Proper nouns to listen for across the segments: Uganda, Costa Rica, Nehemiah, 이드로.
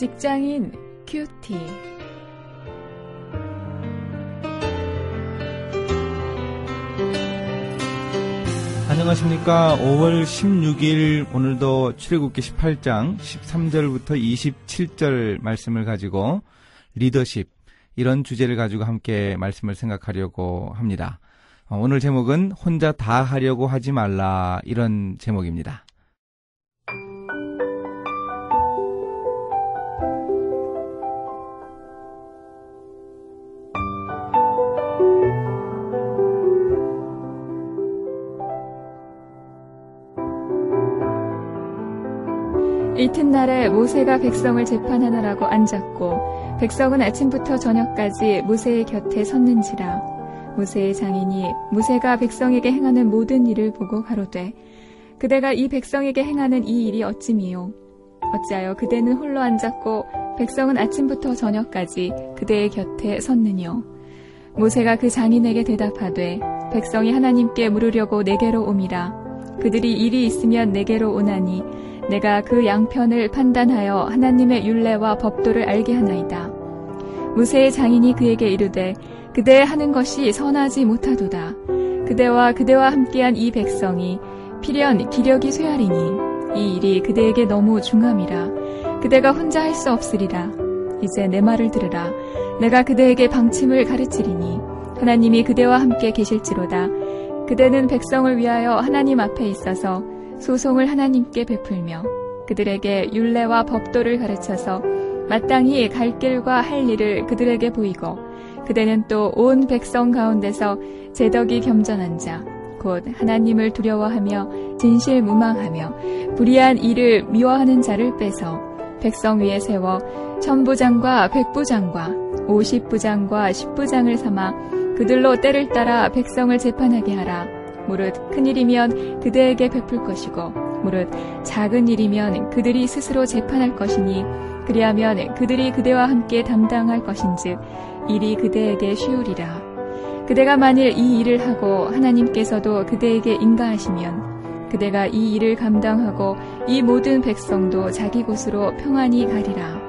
직장인 큐티. 안녕하십니까. 5월 16일 오늘도 출애굽기 18장 13절부터 27절 말씀을 가지고 리더십, 이런 주제를 가지고 함께 말씀을 생각하려고 합니다. 오늘 제목은 혼자 다 하려고 하지 말라, 이런 제목입니다. 이튿날에 모세가 백성을 재판하느라고 앉았고 백성은 아침부터 저녁까지 모세의 곁에 섰는지라. 모세의 장인이 모세가 백성에게 행하는 모든 일을 보고 가로되, 그대가 이 백성에게 행하는 이 일이 어찌미요? 어찌하여 그대는 홀로 앉았고 백성은 아침부터 저녁까지 그대의 곁에 섰느뇨? 모세가 그 장인에게 대답하되, 백성이 하나님께 물으려고 내게로 옴이라. 그들이 일이 있으면 내게로 오나니 내가 그 양편을 판단하여 하나님의 율례와 법도를 알게 하나이다. 모세의 장인이 그에게 이르되, 그대 하는 것이 선하지 못하도다. 그대와 함께한 이 백성이 필연 기력이 쇠하리니 이 일이 그대에게 너무 중함이라. 그대가 혼자 할 수 없으리라. 이제 내 말을 들으라. 내가 그대에게 방침을 가르치리니 하나님이 그대와 함께 계실지로다. 그대는 백성을 위하여 하나님 앞에 있어서 소송을 하나님께 베풀며 그들에게 율례와 법도를 가르쳐서 마땅히 갈 길과 할 일을 그들에게 보이고, 그대는 또 온 백성 가운데서 제덕이 겸전한 자, 곧 하나님을 두려워하며 진실 무망하며 불의한 일을 미워하는 자를 빼서 백성 위에 세워 천부장과 백부장과 50부장과 10부장을 삼아 그들로 때를 따라 백성을 재판하게 하라. 무릇 큰 일이면 그대에게 베풀 것이고 무릇 작은 일이면 그들이 스스로 재판할 것이니, 그리하면 그들이 그대와 함께 담당할 것인즉 일이 그대에게 쉬우리라. 그대가 만일 이 일을 하고 하나님께서도 그대에게 인가하시면 그대가 이 일을 감당하고 이 모든 백성도 자기 곳으로 평안히 가리라.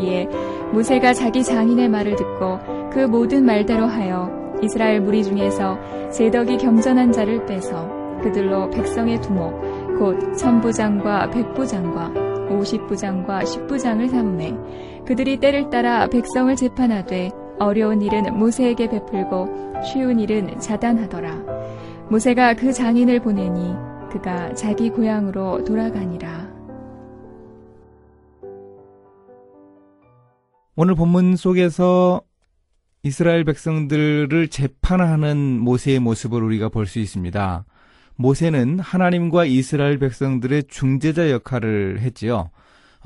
이에 모세가 자기 장인의 말을 듣고 그 모든 말대로 하여 이스라엘 무리 중에서 제덕이 겸전한 자를 빼서 그들로 백성의 두목, 곧 천부장과 백부장과 50부장과 10부장을 삼매 그들이 때를 따라 백성을 재판하되, 어려운 일은 모세에게 베풀고 쉬운 일은 자단하더라. 모세가 그 장인을 보내니 그가 자기 고향으로 돌아가니라. 오늘 본문 속에서 이스라엘 백성들을 재판하는 모세의 모습을 우리가 볼 수 있습니다. 모세는 하나님과 이스라엘 백성들의 중재자 역할을 했지요.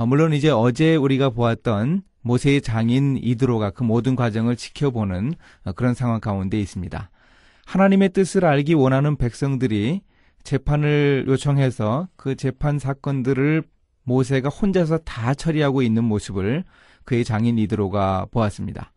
물론 이제 어제 우리가 보았던 모세의 장인 이드로가 그 모든 과정을 지켜보는 그런 상황 가운데 있습니다. 하나님의 뜻을 알기 원하는 백성들이 재판을 요청해서 그 재판 사건들을 모세가 혼자서 다 처리하고 있는 모습을 그의 장인 이드로가 보았습니다.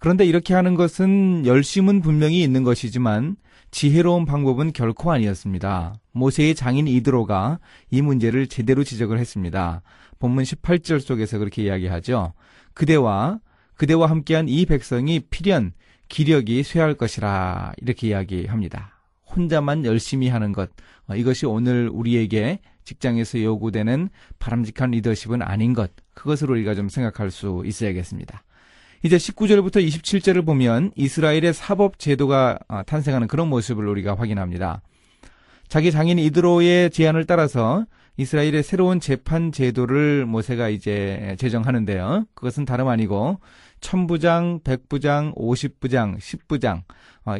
그런데 이렇게 하는 것은 열심은 분명히 있는 것이지만 지혜로운 방법은 결코 아니었습니다. 모세의 장인 이드로가 이 문제를 제대로 지적을 했습니다. 본문 18절 속에서 그렇게 이야기하죠. 그대와 함께한 이 백성이 필연 기력이 쇠할 것이라, 이렇게 이야기합니다. 혼자만 열심히 하는 것, 이것이 오늘 우리에게 직장에서 요구되는 바람직한 리더십은 아닌 것, 그것을 우리가 좀 생각할 수 있어야겠습니다. 이제 19절부터 27절을 보면 이스라엘의 사법 제도가 탄생하는 그런 모습을 우리가 확인합니다. 자기 장인 이드로의 제안을 따라서 이스라엘의 새로운 재판 제도를 모세가 이제 제정하는데요. 그것은 다름 아니고 천부장, 백부장, 50부장, 10부장,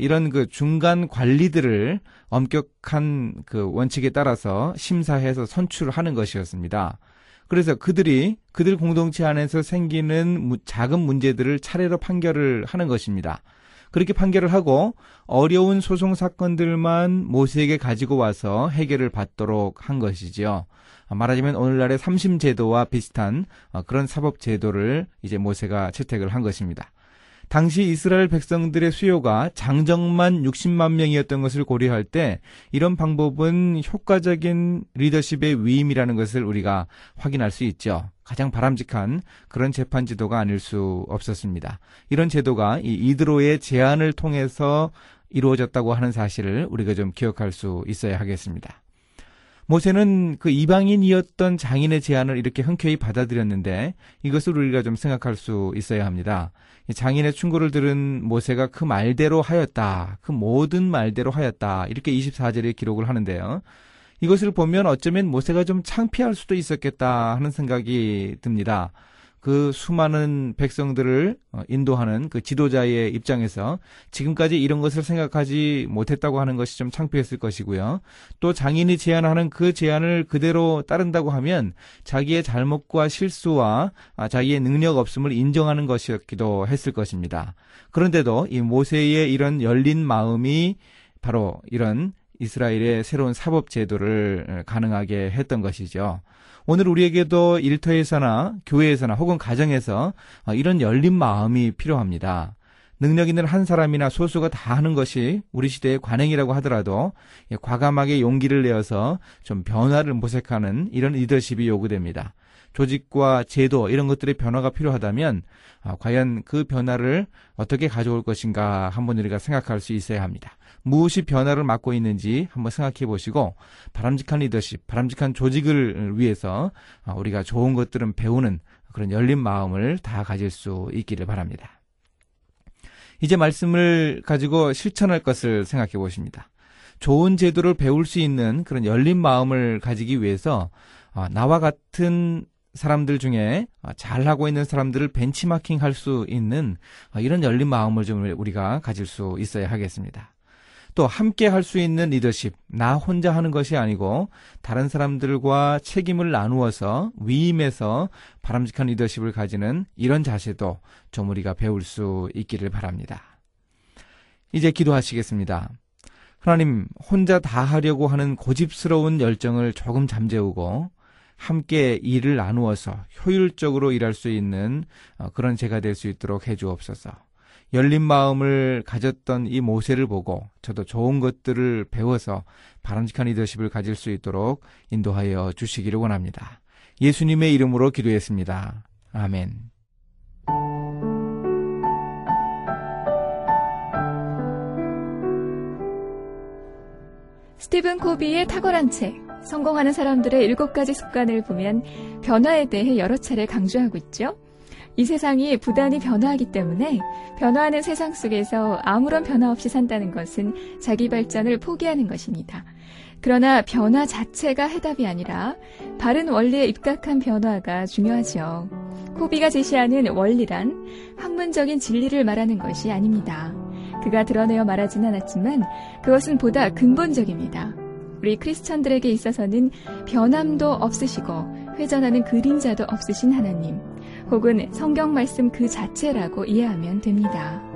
이런 그 중간 관리들을 엄격한 그 원칙에 따라서 심사해서 선출을 하는 것이었습니다. 그래서 그들 공동체 안에서 생기는 작은 문제들을 차례로 판결을 하는 것입니다. 그렇게 판결을 하고 어려운 소송 사건들만 모세에게 가지고 와서 해결을 받도록 한 것이지요. 말하자면 오늘날의 삼심 제도와 비슷한 그런 사법 제도를 이제 모세가 채택을 한 것입니다. 당시 이스라엘 백성들의 수요가 장정만 60만 명이었던 것을 고려할 때 이런 방법은 효과적인 리더십의 위임이라는 것을 우리가 확인할 수 있죠. 가장 바람직한 그런 재판 제도가 아닐 수 없었습니다. 이런 제도가 이 이드로의 제안을 통해서 이루어졌다고 하는 사실을 우리가 좀 기억할 수 있어야 하겠습니다. 모세는 그 이방인이었던 장인의 제안을 이렇게 흔쾌히 받아들였는데 이것을 우리가 좀 생각할 수 있어야 합니다. 장인의 충고를 들은 모세가 그 말대로 하였다. 그 모든 말대로 하였다. 이렇게 24절에 기록을 하는데요. 이것을 보면 어쩌면 모세가 좀 창피할 수도 있었겠다 하는 생각이 듭니다. 그 수많은 백성들을 인도하는 그 지도자의 입장에서 지금까지 이런 것을 생각하지 못했다고 하는 것이 좀 창피했을 것이고요. 또 장인이 제안하는 그 제안을 그대로 따른다고 하면 자기의 잘못과 실수와 자기의 능력 없음을 인정하는 것이었기도 했을 것입니다. 그런데도 이 모세의 이런 열린 마음이 바로 이런 이스라엘의 새로운 사법 제도를 가능하게 했던 것이죠. 오늘 우리에게도 일터에서나 교회에서나 혹은 가정에서 이런 열린 마음이 필요합니다. 능력 있는 한 사람이나 소수가 다 하는 것이 우리 시대의 관행이라고 하더라도 과감하게 용기를 내어서 좀 변화를 모색하는 이런 리더십이 요구됩니다. 조직과 제도 이런 것들의 변화가 필요하다면 과연 그 변화를 어떻게 가져올 것인가 한번 우리가 생각할 수 있어야 합니다. 무엇이 변화를 막고 있는지 한번 생각해 보시고 바람직한 리더십, 바람직한 조직을 위해서 우리가 좋은 것들은 배우는 그런 열린 마음을 다 가질 수 있기를 바랍니다. 이제 말씀을 가지고 실천할 것을 생각해 보십니다. 좋은 제도를 배울 수 있는 그런 열린 마음을 가지기 위해서 나와 같은 사람들 중에 잘하고 있는 사람들을 벤치마킹할 수 있는 이런 열린 마음을 좀 우리가 가질 수 있어야 하겠습니다. 또 함께 할 수 있는 리더십, 나 혼자 하는 것이 아니고 다른 사람들과 책임을 나누어서 위임해서 바람직한 리더십을 가지는 이런 자세도 좀 우리가 배울 수 있기를 바랍니다. 이제 기도하시겠습니다. 하나님, 혼자 다 하려고 하는 고집스러운 열정을 조금 잠재우고 함께 일을 나누어서 효율적으로 일할 수 있는 그런 제가 될 수 있도록 해주옵소서. 열린 마음을 가졌던 이 모세를 보고 저도 좋은 것들을 배워서 바람직한 리더십을 가질 수 있도록 인도하여 주시기를 원합니다. 예수님의 이름으로 기도했습니다. 아멘. 스티븐 코비의 탁월한 책, 성공하는 사람들의 7가지 습관을 보면 변화에 대해 여러 차례 강조하고 있죠. 이 세상이 부단히 변화하기 때문에 변화하는 세상 속에서 아무런 변화 없이 산다는 것은 자기 발전을 포기하는 것입니다. 그러나 변화 자체가 해답이 아니라 바른 원리에 입각한 변화가 중요하죠. 코비가 제시하는 원리란 학문적인 진리를 말하는 것이 아닙니다. 그가 드러내어 말하진 않았지만 그것은 보다 근본적입니다. 우리 크리스천들에게 있어서는 변함도 없으시고 회전하는 그림자도 없으신 하나님, 혹은 성경 말씀 그 자체라고 이해하면 됩니다.